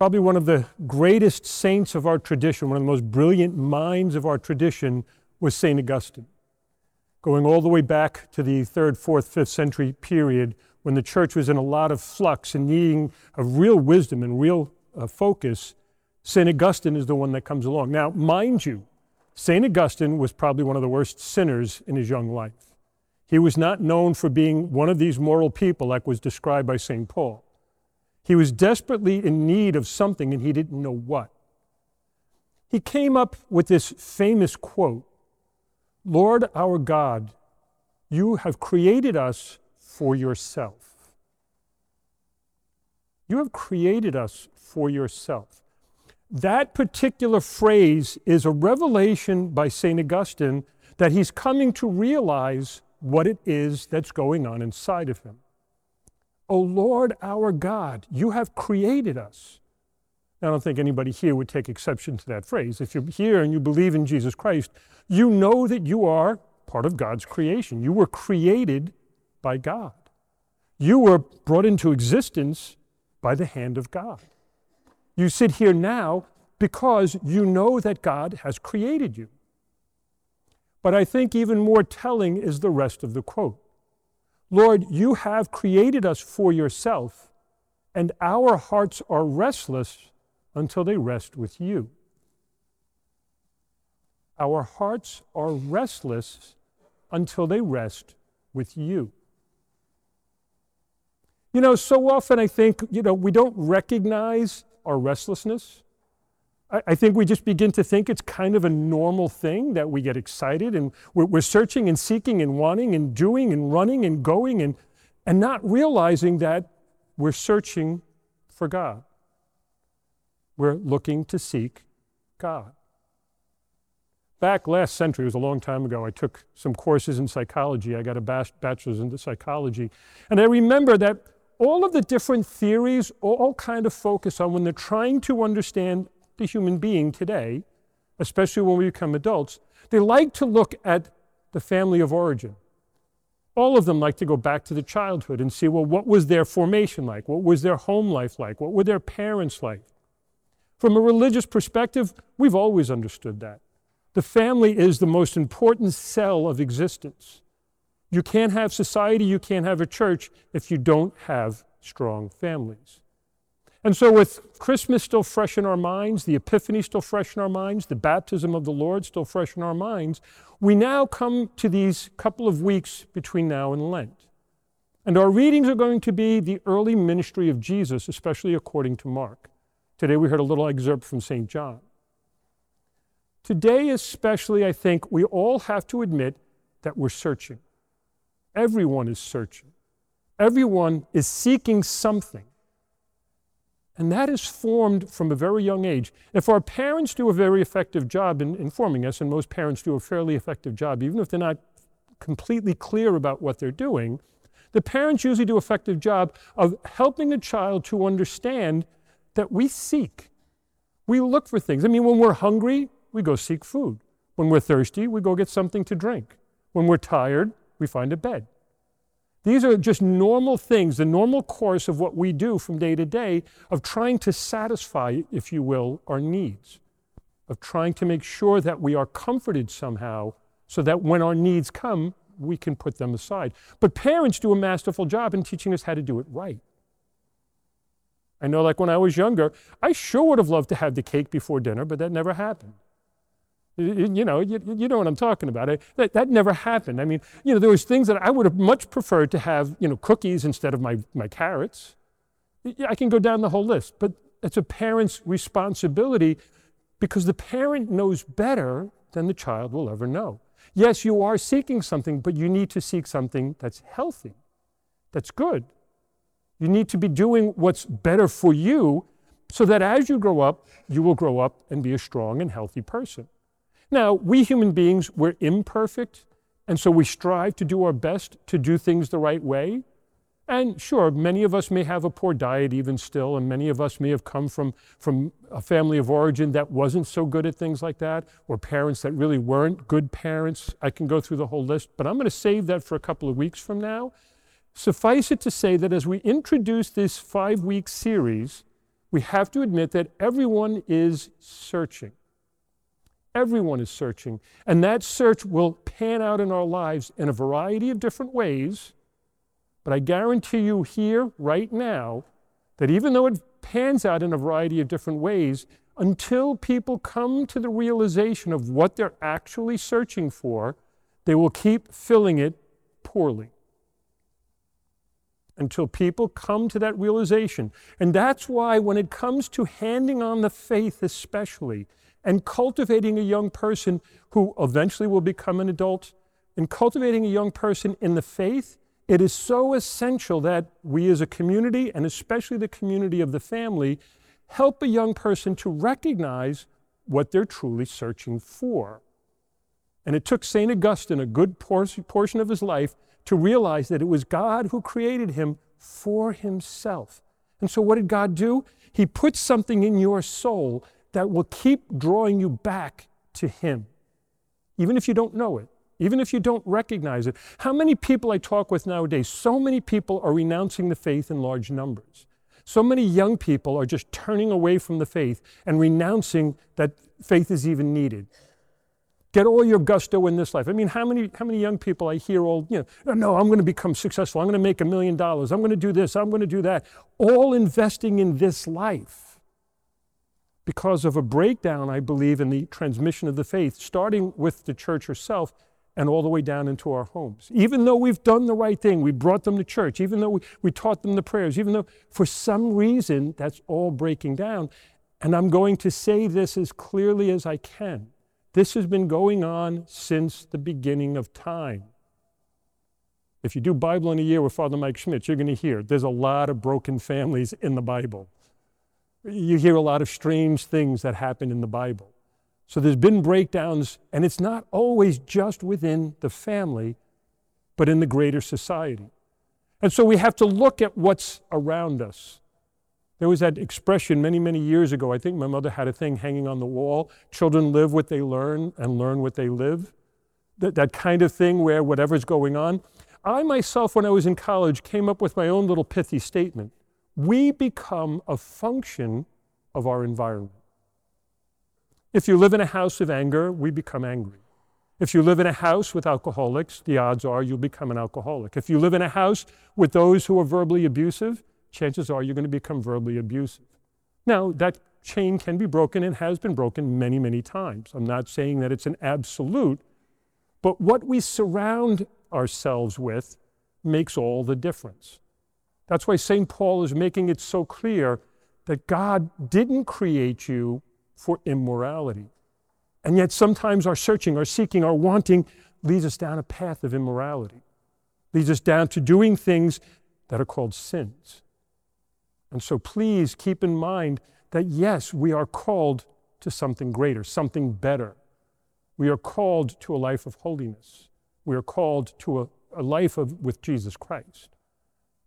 probably one of the greatest saints of our tradition, one of the most brilliant minds of our tradition, was St. Augustine. Going all the way back to the 3rd, 4th, 5th century period when the church was in a lot of flux and needing of real wisdom and real focus, St. Augustine is the one that comes along. Now, mind you, St. Augustine was probably one of the worst sinners in his young life. He was not known for being one of these moral people like was described by St. Paul. He was desperately in need of something and he didn't know what. He came up with this famous quote, "Lord our God, you have created us for yourself." You have created us for yourself. That particular phrase is a revelation by St. Augustine that he's coming to realize what it is that's going on inside of him. Oh Lord our God, you have created us. I don't think anybody here would take exception to that phrase. If you're here and you believe in Jesus Christ, you know that you are part of God's creation. You were created by God. You were brought into existence by the hand of God. You sit here now because you know that God has created you. But I think even more telling is the rest of the quote. Lord, you have created us for yourself, and our hearts are restless until they rest with you. Our hearts are restless until they rest with you. You know, so often I think, we don't recognize our restlessness. I think we just begin to think it's kind of a normal thing that we get excited and we're searching and seeking and wanting and doing and running and going and not realizing that we're searching for God. We're looking to seek God. Back last century, it was a long time ago, I took some courses in psychology. I got a bachelor's in psychology. And I remember that all of the different theories all kind of focus on when they're trying to understand the human being today, especially when we become adults, they like to look at the family of origin. All of them like to go back to the childhood and see, well, what was their formation like? What was their home life like? What were their parents like? From a religious perspective, we've always understood that. The family is the most important cell of existence. You can't have society, you can't have a church if you don't have strong families. And so with Christmas still fresh in our minds, the Epiphany still fresh in our minds, the baptism of the Lord still fresh in our minds, we now come to these couple of weeks between now and Lent. And our readings are going to be the early ministry of Jesus, especially according to Mark. Today we heard a little excerpt from St. John. Today especially, I think, we all have to admit that we're searching. Everyone is searching. Everyone is seeking something. And that is formed from a very young age. If our parents do a very effective job in informing us, and most parents do a fairly effective job, even if they're not completely clear about what they're doing, the parents usually do an effective job of helping the child to understand that we seek. We look for things. I mean, when we're hungry, we go seek food. When we're thirsty, we go get something to drink. When we're tired, we find a bed. These are just normal things, the normal course of what we do from day to day of trying to satisfy, if you will, our needs, of trying to make sure that we are comforted somehow so that when our needs come, we can put them aside. But parents do a masterful job in teaching us how to do it right. I know, like when I was younger, I sure would have loved to have the cake before dinner, but that never happened. You know what I'm talking about. That never happened. I mean, there was things that I would have much preferred to have, cookies instead of my carrots. I can go down the whole list, but it's a parent's responsibility because the parent knows better than the child will ever know. Yes, you are seeking something, but you need to seek something that's healthy, that's good. You need to be doing what's better for you so that as you grow up, you will grow up and be a strong and healthy person. Now, we human beings, we're imperfect, and so we strive to do our best to do things the right way. And sure, many of us may have a poor diet even still, and many of us may have come from a family of origin that wasn't so good at things like that, or parents that really weren't good parents. I can go through the whole list, but I'm going to save that for a couple of weeks from now. Suffice it to say that as we introduce this 5-week series, we have to admit that everyone is searching. Everyone is searching, and that search will pan out in our lives in a variety of different ways, but I guarantee you here, right now, that even though it pans out in a variety of different ways, until people come to the realization of what they're actually searching for, they will keep filling it poorly. Until people come to that realization. And that's why when it comes to handing on the faith especially, and cultivating a young person who eventually will become an adult, and cultivating a young person in the faith, it is so essential that we as a community, and especially the community of the family, help a young person to recognize what they're truly searching for. And it took St. Augustine a good portion of his life to realize that it was God who created him for himself. And so what did God do? He put something in your soul that will keep drawing you back to him, even if you don't know it. Even if you don't recognize it. How many people I talk with nowadays, so many people are renouncing the faith in large numbers. So many young people are just turning away from the faith and renouncing that faith is even needed. Get all your gusto in this life. I mean, how many young people I hear all, no, I'm gonna become successful, I'm gonna make $1 million, I'm gonna do this, I'm gonna do that, all investing in this life. Because of a breakdown, I believe, in the transmission of the faith, starting with the church herself, and all the way down into our homes. Even though we've done the right thing, we brought them to church, even though we taught them the prayers, even though for some reason that's all breaking down. And I'm going to say this as clearly as I can. This has been going on since the beginning of time. If you do Bible in a Year with Father Mike Schmitz, you're gonna hear there's a lot of broken families in the Bible. You hear a lot of strange things that happen in the Bible. So there's been breakdowns, and it's not always just within the family, but in the greater society. And so we have to look at what's around us. There was that expression many, many years ago. I think my mother had a thing hanging on the wall. Children live what they learn and learn what they live. That kind of thing where whatever's going on. I myself, when I was in college, came up with my own little pithy statement. We become a function of our environment. If you live in a house of anger, we become angry. If you live in a house with alcoholics, the odds are you'll become an alcoholic. If you live in a house with those who are verbally abusive, chances are you're going to become verbally abusive. Now, that chain can be broken and has been broken many, many times. I'm not saying that it's an absolute, but what we surround ourselves with makes all the difference. That's why St. Paul is making it so clear that God didn't create you for immorality. And yet sometimes our searching, our seeking, our wanting leads us down a path of immorality, leads us down to doing things that are called sins. And so please keep in mind that yes, we are called to something greater, something better. We are called to a life of holiness. We are called to a life with Jesus Christ.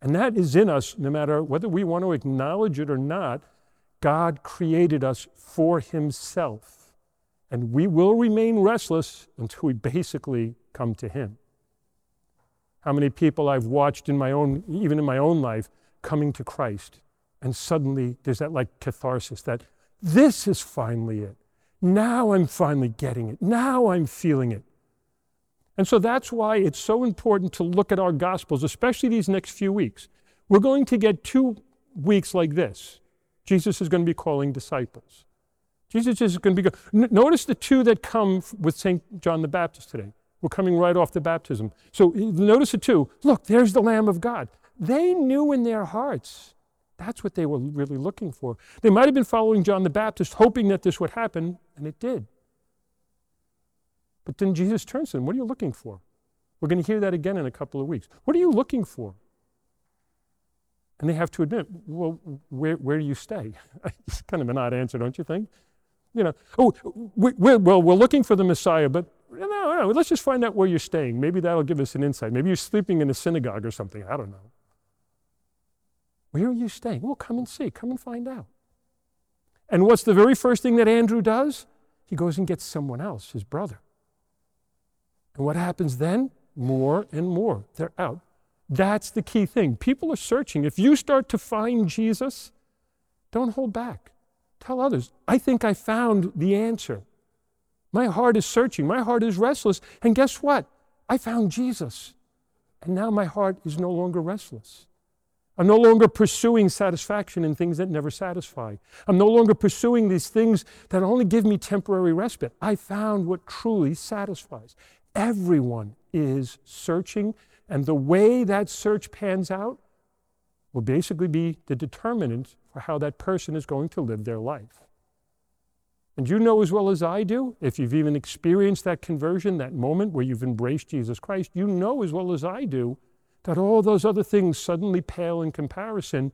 And that is in us no matter whether we want to acknowledge it or not. God created us for himself, and we will remain restless until we basically come to him. How many people I've watched even in my own life, coming to Christ, and suddenly there's that like catharsis that this is finally it. Now I'm finally getting it. Now I'm feeling it. And so that's why it's so important to look at our Gospels, especially these next few weeks. We're going to get 2 weeks like this. Jesus is going to be calling disciples. Jesus is going to be Notice the two that come with St. John the Baptist today. We're coming right off the baptism. So notice the two. Look, there's the Lamb of God. They knew in their hearts. That's what they were really looking for. They might have been following John the Baptist, hoping that this would happen, and it did. But then Jesus turns to them. What are you looking for? We're going to hear that again in a couple of weeks. What are you looking for? And they have to admit, well, where do you stay? It's kind of an odd answer, don't you think? We're looking for the Messiah, but no, let's just find out where you're staying. Maybe that'll give us an insight. Maybe you're sleeping in a synagogue or something. I don't know. Where are you staying? Well, come and see. Come and find out. And what's the very first thing that Andrew does? He goes and gets someone else, his brother. And what happens then? More and more. They're out. That's the key thing. People are searching. If you start to find Jesus, Don't hold back. Tell others, I think I found the answer. My heart is searching. My heart is restless. And guess what? I found Jesus. And now my heart is no longer restless. I'm no longer pursuing satisfaction in things that never satisfy. I'm no longer pursuing these things that only give me temporary respite. I found what truly satisfies. Everyone is searching, and the way that search pans out will basically be the determinant for how that person is going to live their life. And you know as well as I do, if you've even experienced that conversion, that moment where you've embraced Jesus Christ, you know as well as I do that all those other things suddenly pale in comparison,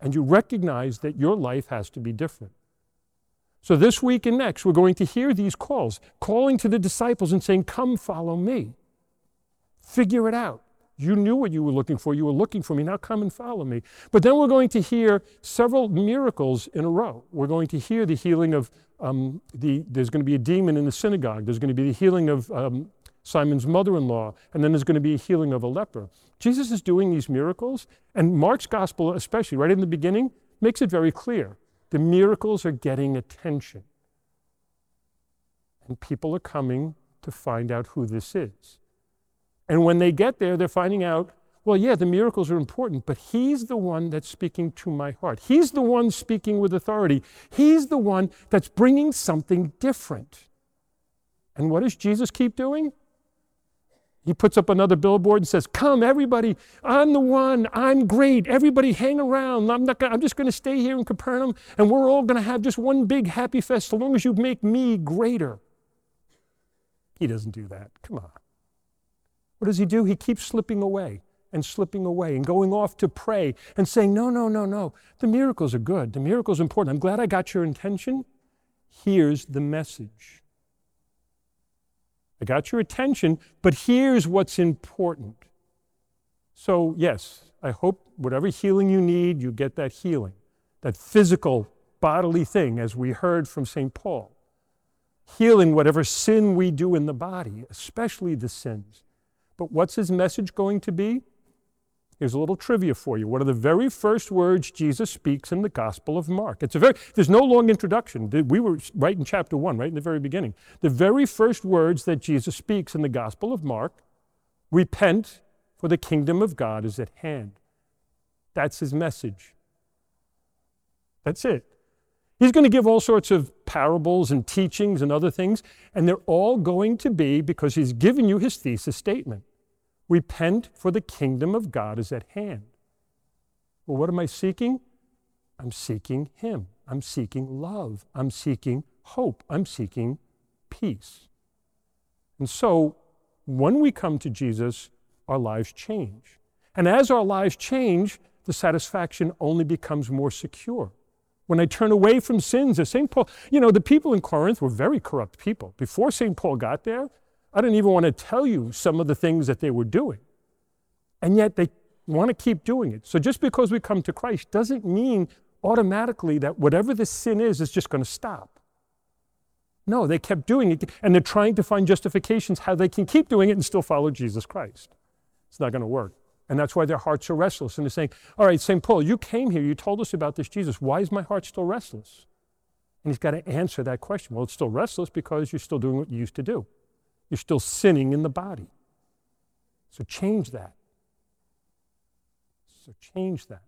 and you recognize that your life has to be different. So this week and next, we're going to hear these calls, calling to the disciples and saying, come follow me. Figure it out. You knew what you were looking for. You were looking for me. Now come and follow me. But then we're going to hear several miracles in a row. We're going to hear the healing of, there's going to be a demon in the synagogue. There's going to be the healing of Simon's mother-in-law, and then there's going to be a healing of a leper. Jesus is doing these miracles, and Mark's gospel especially, right in the beginning, makes it very clear. The miracles are getting attention. And people are coming to find out who this is. And when they get there, they're finding out, well, yeah, the miracles are important, but he's the one that's speaking to my heart. He's the one speaking with authority. He's the one that's bringing something different. And what does Jesus keep doing? He puts up another billboard and says, come everybody, I'm the one, I'm great, everybody hang around, I'm just going to stay here in Capernaum, and we're all going to have just one big happy fest so long as you make me greater. He doesn't do that, come on. What does he do? He keeps slipping away and going off to pray and saying, no, the miracles are good, the miracles are important, I'm glad I got your intention, here's the message. I got your attention, but here's what's important. So yes, I hope whatever healing you need, you get that healing, that physical bodily thing, as we heard from St. Paul. Healing whatever sin we do in the body, especially the sins. But what's his message going to be? Here's a little trivia for you. What are the very first words Jesus speaks in the Gospel of Mark? There's no long introduction. We were right in chapter 1, right in the very beginning. The very first words that Jesus speaks in the Gospel of Mark, repent, for the kingdom of God is at hand. That's his message. That's it. He's going to give all sorts of parables and teachings and other things, and they're all going to be because he's given you his thesis statement. Repent, for the kingdom of God is at hand. Well, what am I seeking? I'm seeking him. I'm seeking love. I'm seeking hope. I'm seeking peace. And so, when we come to Jesus, our lives change. And as our lives change, the satisfaction only becomes more secure. When I turn away from sins, as St. Paul, the people in Corinth were very corrupt people. Before St. Paul got there, I don't even want to tell you some of the things that they were doing. And yet they want to keep doing it. So just because we come to Christ doesn't mean automatically that whatever the sin is, it's just going to stop. No, they kept doing it, and they're trying to find justifications how they can keep doing it and still follow Jesus Christ. It's not going to work. And that's why their hearts are restless. And they're saying, all right, St. Paul, you came here, you told us about this Jesus. Why is my heart still restless? And he's got to answer that question. Well, it's still restless because you're still doing what you used to do. You're still sinning in the body. So change that. So change that.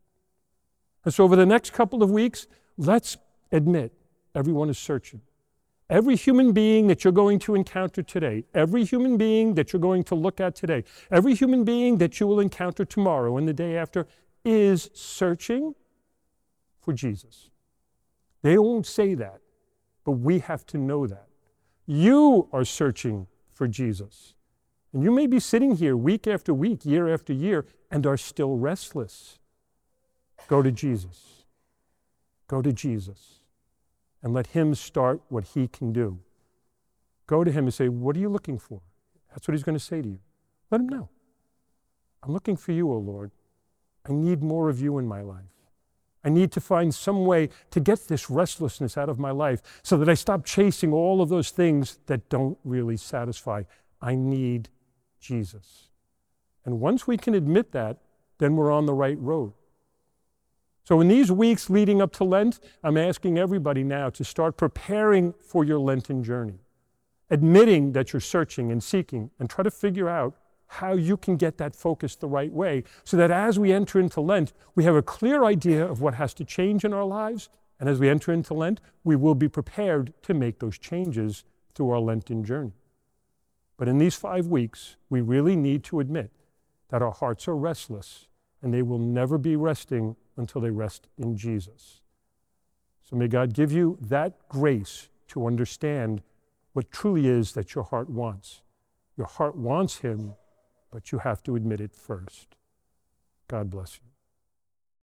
And so over the next couple of weeks, let's admit everyone is searching. Every human being that you're going to encounter today, every human being that you're going to look at today, every human being that you will encounter tomorrow and the day after is searching for Jesus. They won't say that, but we have to know that. You are searching for Jesus. And you may be sitting here week after week, year after year, and are still restless. Go to Jesus. Go to Jesus. And let him start what he can do. Go to him and say, what are you looking for? That's what he's going to say to you. Let him know. I'm looking for you, O Lord. I need more of you in my life. I need to find some way to get this restlessness out of my life so that I stop chasing all of those things that don't really satisfy. I need Jesus. And once we can admit that, then we're on the right road. So in these weeks leading up to Lent, I'm asking everybody now to start preparing for your Lenten journey, admitting that you're searching and seeking, and try to figure out how you can get that focus the right way, so that as we enter into Lent, we have a clear idea of what has to change in our lives, and as we enter into Lent, we will be prepared to make those changes through our Lenten journey. But in these 5 weeks, we really need to admit that our hearts are restless, and they will never be resting until they rest in Jesus. So may God give you that grace to understand what truly is that your heart wants. Your heart wants Him, but you have to admit it first. God bless you.